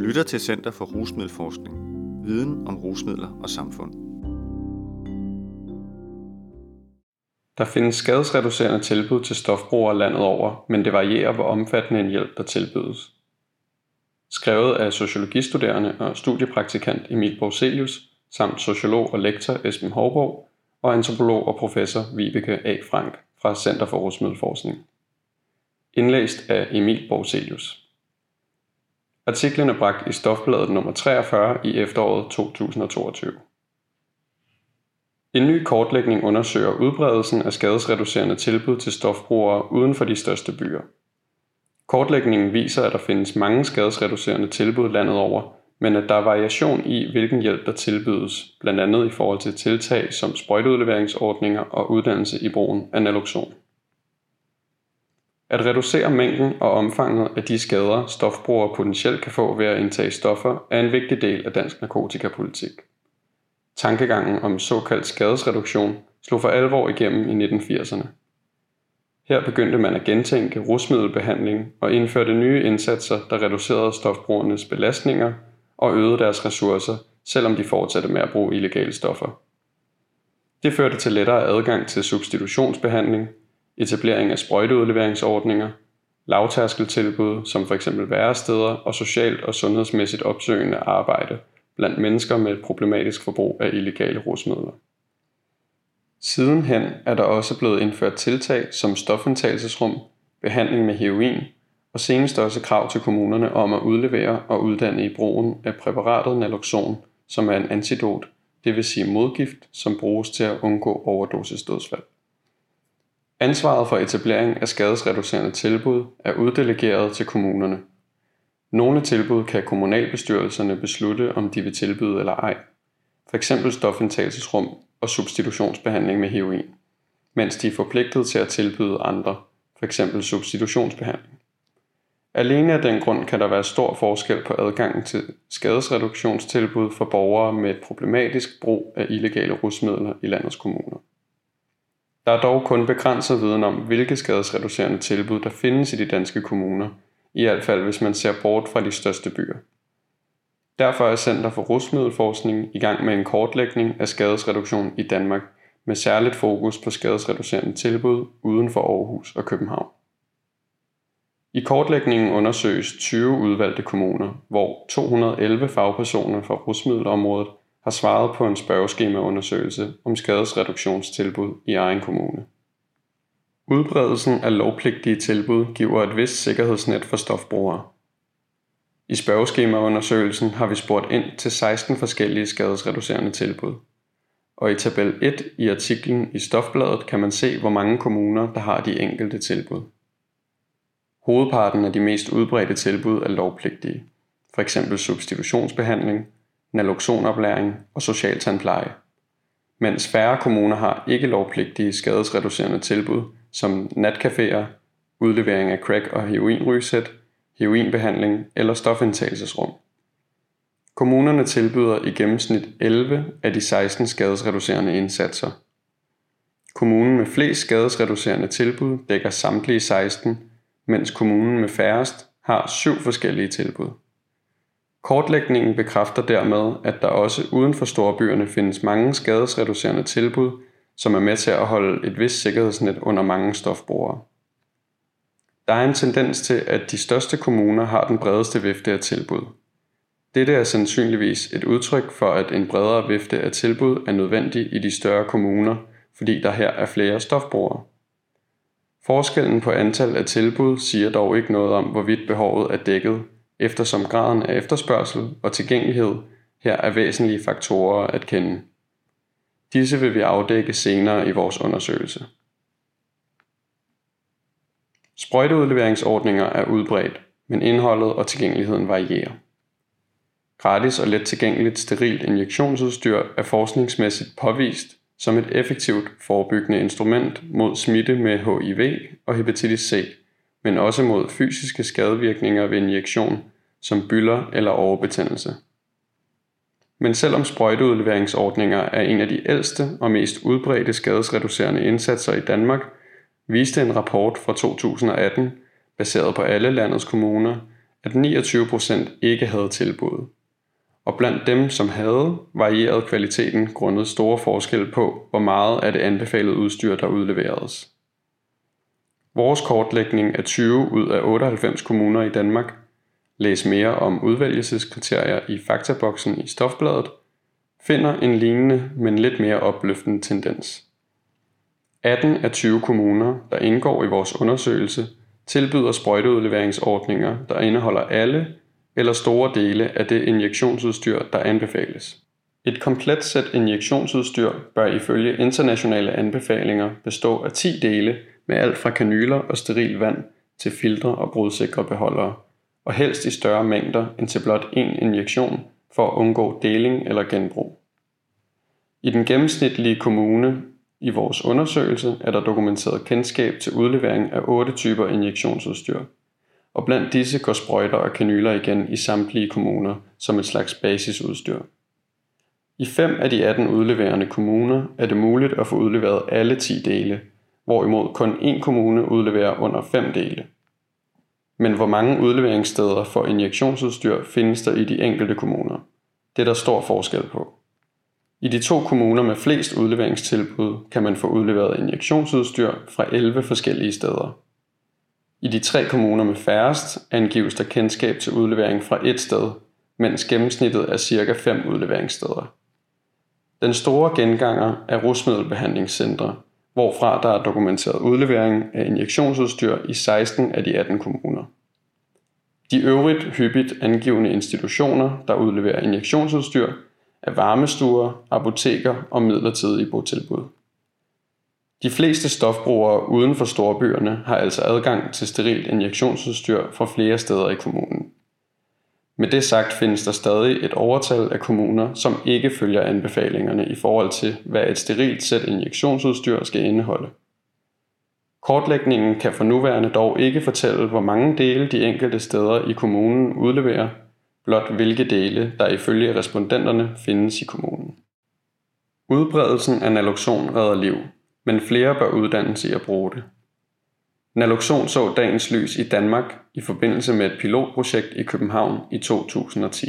lytter til Center for Rusmiddelforskning. Viden om rusmidler og samfund. Der findes skadesreducerende tilbud til stofbrugere landet over, men det varierer, hvor omfattende en hjælp der tilbydes. Skrevet af sociologistuderende og studiepraktikant Emil Borgeselius, samt sociolog og lektor Esben Hovborg og antropolog og professor Vibeke A. Frank fra Center for Rusmiddelforskning. Indlæst af Emil Borgeselius. Artiklen er bragt i Stofbladet nr. 43 i efteråret 2022. En ny kortlægning undersøger udbredelsen af skadesreducerende tilbud til stofbrugere uden for de største byer. Kortlægningen viser, at der findes mange skadesreducerende tilbud landet over, men at der er variation i, hvilken hjælp der tilbydes, blandt andet i forhold til tiltag som sprøjteudleveringsordninger og uddannelse i brugen af naloxon. At reducere mængden og omfanget af de skader, stofbrugere potentielt kan få ved at indtage stoffer, er en vigtig del af dansk narkotikapolitik. Tankegangen om såkaldt skadesreduktion slog for alvor igennem i 1980'erne. Her begyndte man at gentænke rusmiddelbehandling og indførte nye indsatser, der reducerede stofbrugernes belastninger og øgede deres ressourcer, selvom de fortsatte med at bruge illegale stoffer. Det førte til lettere adgang til substitutionsbehandling, etablering af sprøjteudleveringsordninger, lavtærskeltilbud som f.eks. væresteder og socialt og sundhedsmæssigt opsøgende arbejde blandt mennesker med et problematisk forbrug af illegale rusmidler. Sidenhen er der også blevet indført tiltag som stofindtagelsesrum, behandling med heroin og senest også krav til kommunerne om at udlevere og uddanne i brugen af præparatet naloxon, som er en antidot, dvs. modgift, som bruges til at undgå overdosisdødsfald. Ansvaret for etablering af skadesreducerende tilbud er uddelegeret til kommunerne. Nogle tilbud kan kommunalbestyrelserne beslutte, om de vil tilbyde eller ej, f.eks. stofindtagelsesrum og substitutionsbehandling med heroin, mens de er forpligtet til at tilbyde andre, f.eks. substitutionsbehandling. Alene af den grund kan der være stor forskel på adgangen til skadesreduktionstilbud for borgere med et problematisk brug af illegale rusmidler i landets kommuner. Der er dog kun begrænset viden om, hvilke skadesreducerende tilbud der findes i de danske kommuner, i hvert fald hvis man ser bort fra de største byer. Derfor er Center for Rusmiddelforskning i gang med en kortlægning af skadesreduktion i Danmark, med særligt fokus på skadesreducerende tilbud uden for Aarhus og København. I kortlægningen undersøges 20 udvalgte kommuner, hvor 211 fagpersoner fra rusmiddelområdet har svaret på en spørgeskemaundersøgelse om skadesreduktionstilbud i egen kommune. Udbredelsen af lovpligtige tilbud giver et vist sikkerhedsnet for stofbrugere. I spørgeskemaundersøgelsen har vi spurgt ind til 16 forskellige skadesreducerende tilbud. Og i tabel 1 i artiklen i Stofbladet kan man se, hvor mange kommuner, der har de enkelte tilbud. Hovedparten af de mest udbredte tilbud er lovpligtige, f.eks. substitutionsbehandling, naloxonoplæring og socialtandpleje, mens færre kommuner har ikke lovpligtige skadesreducerende tilbud som natcaféer, udlevering af crack og heroinrygsæt, heroinbehandling eller stofindtagelsesrum. Kommunerne tilbyder i gennemsnit 11 af de 16 skadesreducerende indsatser. Kommunen med flest skadesreducerende tilbud dækker samtlige 16, mens kommunen med færrest har 7 forskellige tilbud. Kortlægningen bekræfter dermed, at der også uden for storbyerne findes mange skadesreducerende tilbud, som er med til at holde et vist sikkerhedsnet under mange stofbrugere. Der er en tendens til, at de største kommuner har den bredeste vifte af tilbud. Dette er sandsynligvis et udtryk for, at en bredere vifte af tilbud er nødvendig i de større kommuner, fordi der her er flere stofbrugere. Forskellen på antal af tilbud siger dog ikke noget om, hvorvidt behovet er dækket, eftersom graden af efterspørgsel og tilgængelighed her er væsentlige faktorer at kende. Disse vil vi afdække senere i vores undersøgelse. Sprøjteudleveringsordninger er udbredt, men indholdet og tilgængeligheden varierer. Gratis og let tilgængeligt sterilt injektionsudstyr er forskningsmæssigt påvist som et effektivt forebyggende instrument mod smitte med HIV og hepatitis C, men også mod fysiske skadevirkninger ved injektion, som bylder eller overbetændelse. Men selvom sprøjteudleveringsordninger er en af de ældste og mest udbredte skadesreducerende indsatser i Danmark, viste en rapport fra 2018, baseret på alle landets kommuner, at 29% ikke havde tilbud. Og blandt dem, som havde, varierede kvaliteten grundet store forskelle på, hvor meget af det anbefalede udstyr, der udleveredes. Vores kortlægning af 20 ud af 98 kommuner i Danmark. Læs mere om udvælgelseskriterier i faktaboksen i Stofbladet, finder en lignende, men lidt mere opløftende tendens. 18 af 20 kommuner, der indgår i vores undersøgelse, tilbyder sprøjteudleveringsordninger, der indeholder alle eller store dele af det injektionsudstyr, der anbefales. Et komplet sæt injektionsudstyr bør ifølge internationale anbefalinger bestå af 10 dele med alt fra kanyler og steril vand til filtre og brudsikre beholdere, og helst i større mængder end til blot én injektion for at undgå deling eller genbrug. I den gennemsnitlige kommune i vores undersøgelse er der dokumenteret kendskab til udlevering af 8 typer injektionsudstyr, og blandt disse går sprøjter og kanyler igen i samtlige kommuner som et slags basisudstyr. I 5 af de 18 udleverende kommuner er det muligt at få udleveret alle 10 dele, hvorimod kun én kommune udleverer under 5 dele. Men hvor mange udleveringssteder for injektionsudstyr findes der i de enkelte kommuner? Det er der stor forskel på. I de 2 kommuner med flest udleveringstilbud kan man få udleveret injektionsudstyr fra 11 forskellige steder. I de 3 kommuner med færrest angives der kendskab til udlevering fra 1 sted, mens gennemsnittet er ca. 5 udleveringssteder. Den store genganger er rusmiddelbehandlingscentre, hvorfra der er dokumenteret udlevering af injektionsudstyr i 16 af de 18 kommuner. De øvrigt hyppigt angivne institutioner, der udleverer injektionsudstyr, er varmestuer, apoteker og midlertidige botilbud. De fleste stofbrugere uden for storbyerne har altså adgang til sterilt injektionsudstyr fra flere steder i kommunen. Med det sagt findes der stadig et overtal af kommuner, som ikke følger anbefalingerne i forhold til, hvad et sterilt sæt injektionsudstyr skal indeholde. Kortlægningen kan for nuværende dog ikke fortælle, hvor mange dele de enkelte steder i kommunen udleverer, blot hvilke dele, der ifølge respondenterne findes i kommunen. Udbredelsen af naloxon redder liv, men flere bør uddannes i at bruge det. Naloxon så dagens lys i Danmark i forbindelse med et pilotprojekt i København i 2010.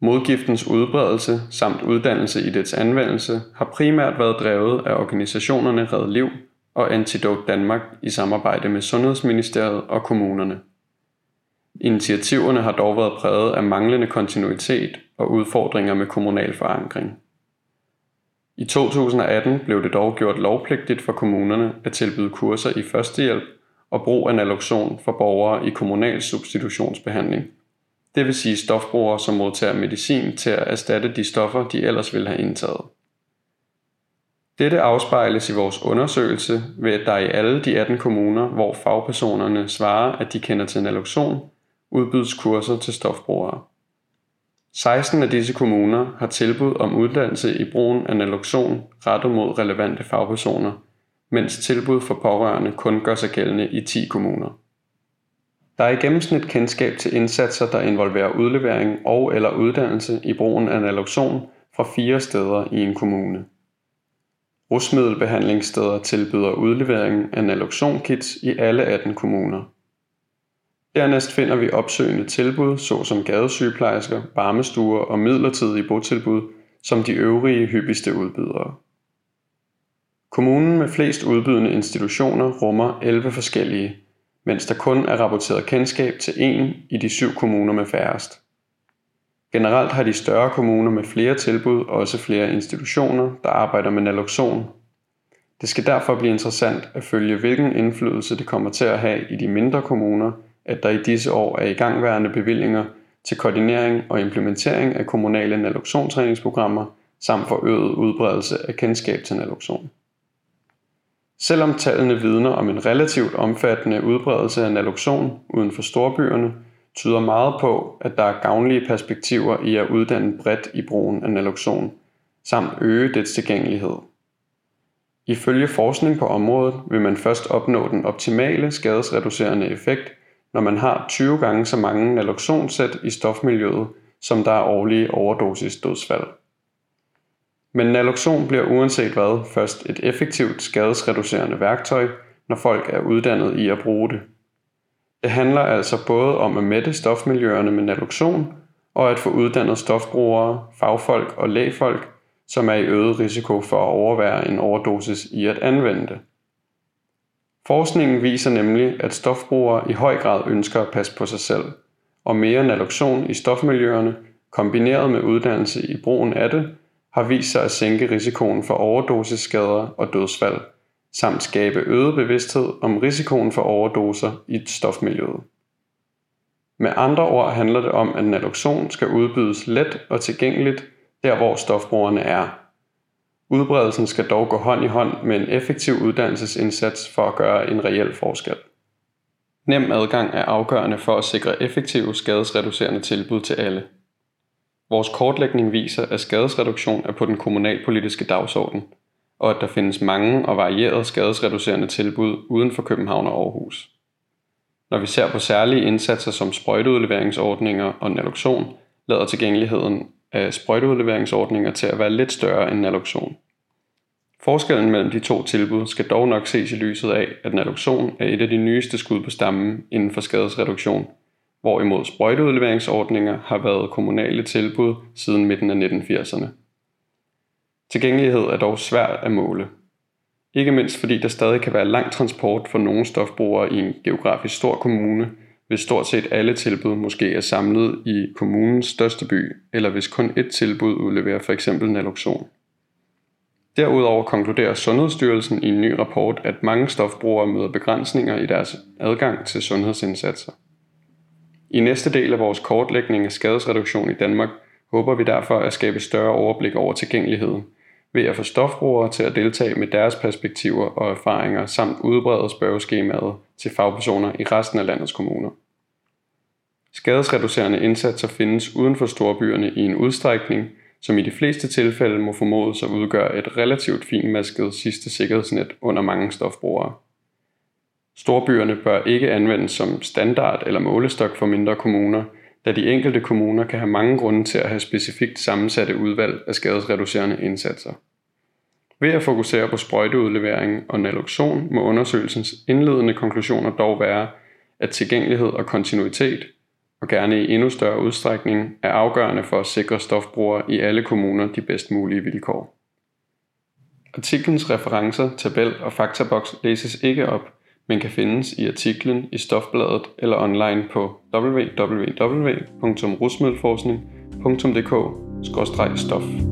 Modgiftens udbredelse samt uddannelse i dets anvendelse har primært været drevet af organisationerne Red Liv og Antidog Danmark i samarbejde med Sundhedsministeriet og kommunerne. Initiativerne har dog været præget af manglende kontinuitet og udfordringer med kommunal forankring. I 2018 blev det dog gjort lovpligtigt for kommunerne at tilbyde kurser i førstehjælp og brug af naloxon for borgere i kommunal substitutionsbehandling, det vil sige stofbrugere, som modtager medicin til at erstatte de stoffer, de ellers ville have indtaget. Dette afspejles i vores undersøgelse ved, at der i alle de 18 kommuner, hvor fagpersonerne svarer, at de kender til naloxon, udbydes kurser til stofbrugere. 16 af disse kommuner har tilbud om uddannelse i brugen af naloxon rettet mod relevante fagpersoner, mens tilbud for pårørende kun gør sig gældende i 10 kommuner. Der er i gennemsnit kendskab til indsatser, der involverer udlevering og eller uddannelse i brugen af naloxon fra 4 steder i en kommune. Rusmiddelbehandlingssteder tilbyder udlevering af naloxon-kits i alle 18 kommuner. Dernæst finder vi opsøgende tilbud, såsom gadesygeplejersker, varmestuer og midlertidige botilbud, som de øvrige hyppigste udbydere. Kommunen med flest udbydende institutioner rummer 11 forskellige, mens der kun er rapporteret kendskab til 1 i de 7 kommuner med færrest. Generelt har de større kommuner med flere tilbud også flere institutioner, der arbejder med naloxon. Det skal derfor blive interessant at følge, hvilken indflydelse det kommer til at have i de mindre kommuner, at der i disse år er igangværende bevillinger til koordinering og implementering af kommunale naloxontræningsprogrammer samt forøget udbredelse af kendskab til naloxon. Selvom tallene vidner om en relativt omfattende udbredelse af naloxon uden for storbyerne, tyder meget på, at der er gavnlige perspektiver i at uddanne bredt i brugen af naloxon, samt øge dets tilgængelighed. Ifølge forskning på området vil man først opnå den optimale skadesreducerende effekt, når man har 20 gange så mange naloxonsæt i stofmiljøet, som der er årlige overdosisdødsfald. Men naloxon bliver uanset hvad først et effektivt skadesreducerende værktøj, når folk er uddannet i at bruge det. Det handler altså både om at mætte stofmiljøerne med naloxon og at få uddannet stofbrugere, fagfolk og lægfolk, som er i øget risiko for at overvære en overdosis i at anvende det. Forskningen viser nemlig, at stofbrugere i høj grad ønsker at passe på sig selv, og mere naloxon i stofmiljøerne, kombineret med uddannelse i brugen af det, har vist sig at sænke risikoen for overdosisskader og dødsfald, samt skabe øget bevidsthed om risikoen for overdoser i stofmiljøet. Med andre ord handler det om, at naloxon skal udbydes let og tilgængeligt, der hvor stofbrugerne er. Udbredelsen skal dog gå hånd i hånd med en effektiv uddannelsesindsats for at gøre en reel forskel. Nem adgang er afgørende for at sikre effektive skadesreducerende tilbud til alle. Vores kortlægning viser, at skadesreduktion er på den kommunalpolitiske dagsorden, og at der findes mange og varierede skadesreducerende tilbud uden for København og Aarhus. Når vi ser på særlige indsatser som sprøjteudleveringsordninger og naloxon, lader tilgængeligheden af sprøjteudleveringsordninger til at være lidt større end naloxon. Forskellen mellem de to tilbud skal dog nok ses i lyset af, at naloxon er et af de nyeste skud på stammen inden for skadesreduktion, hvorimod sprøjteudleveringsordninger har været kommunale tilbud siden midten af 1980'erne. Tilgængelighed er dog svært at måle. Ikke mindst fordi der stadig kan være lang transport for nogle stofbrugere i en geografisk stor kommune, hvis stort set alle tilbud måske er samlet i kommunens største by, eller hvis kun et tilbud udleverer f.eks. naloxon. Derudover konkluderer Sundhedsstyrelsen i en ny rapport, at mange stofbrugere møder begrænsninger i deres adgang til sundhedsindsatser. I næste del af vores kortlægning af skadesreduktion i Danmark håber vi derfor at skabe større overblik over tilgængeligheden, ved at få stofbrugere til at deltage med deres perspektiver og erfaringer samt udbrede spørgeskemaet til fagpersoner i resten af landets kommuner. Skadesreducerende indsatser findes uden for storbyerne i en udstrækning, som i de fleste tilfælde må formodes at udgøre et relativt finmasket sidste sikkerhedsnet under mange stofbrugere. Storbyerne bør ikke anvendes som standard eller målestok for mindre kommuner, da de enkelte kommuner kan have mange grunde til at have specifikt sammensatte udvalg af skadesreducerende indsatser. Ved at fokusere på sprøjteudlevering og naloxon må undersøgelsens indledende konklusioner dog være, at tilgængelighed og kontinuitet, og gerne i endnu større udstrækning, er afgørende for at sikre stofbrugere i alle kommuner de bedst mulige vilkår. Artiklens referencer, tabel og faktaboks læses ikke op, men kan findes i artiklen i Stofbladet eller online på www.rusmiddelforskning.dk/stof.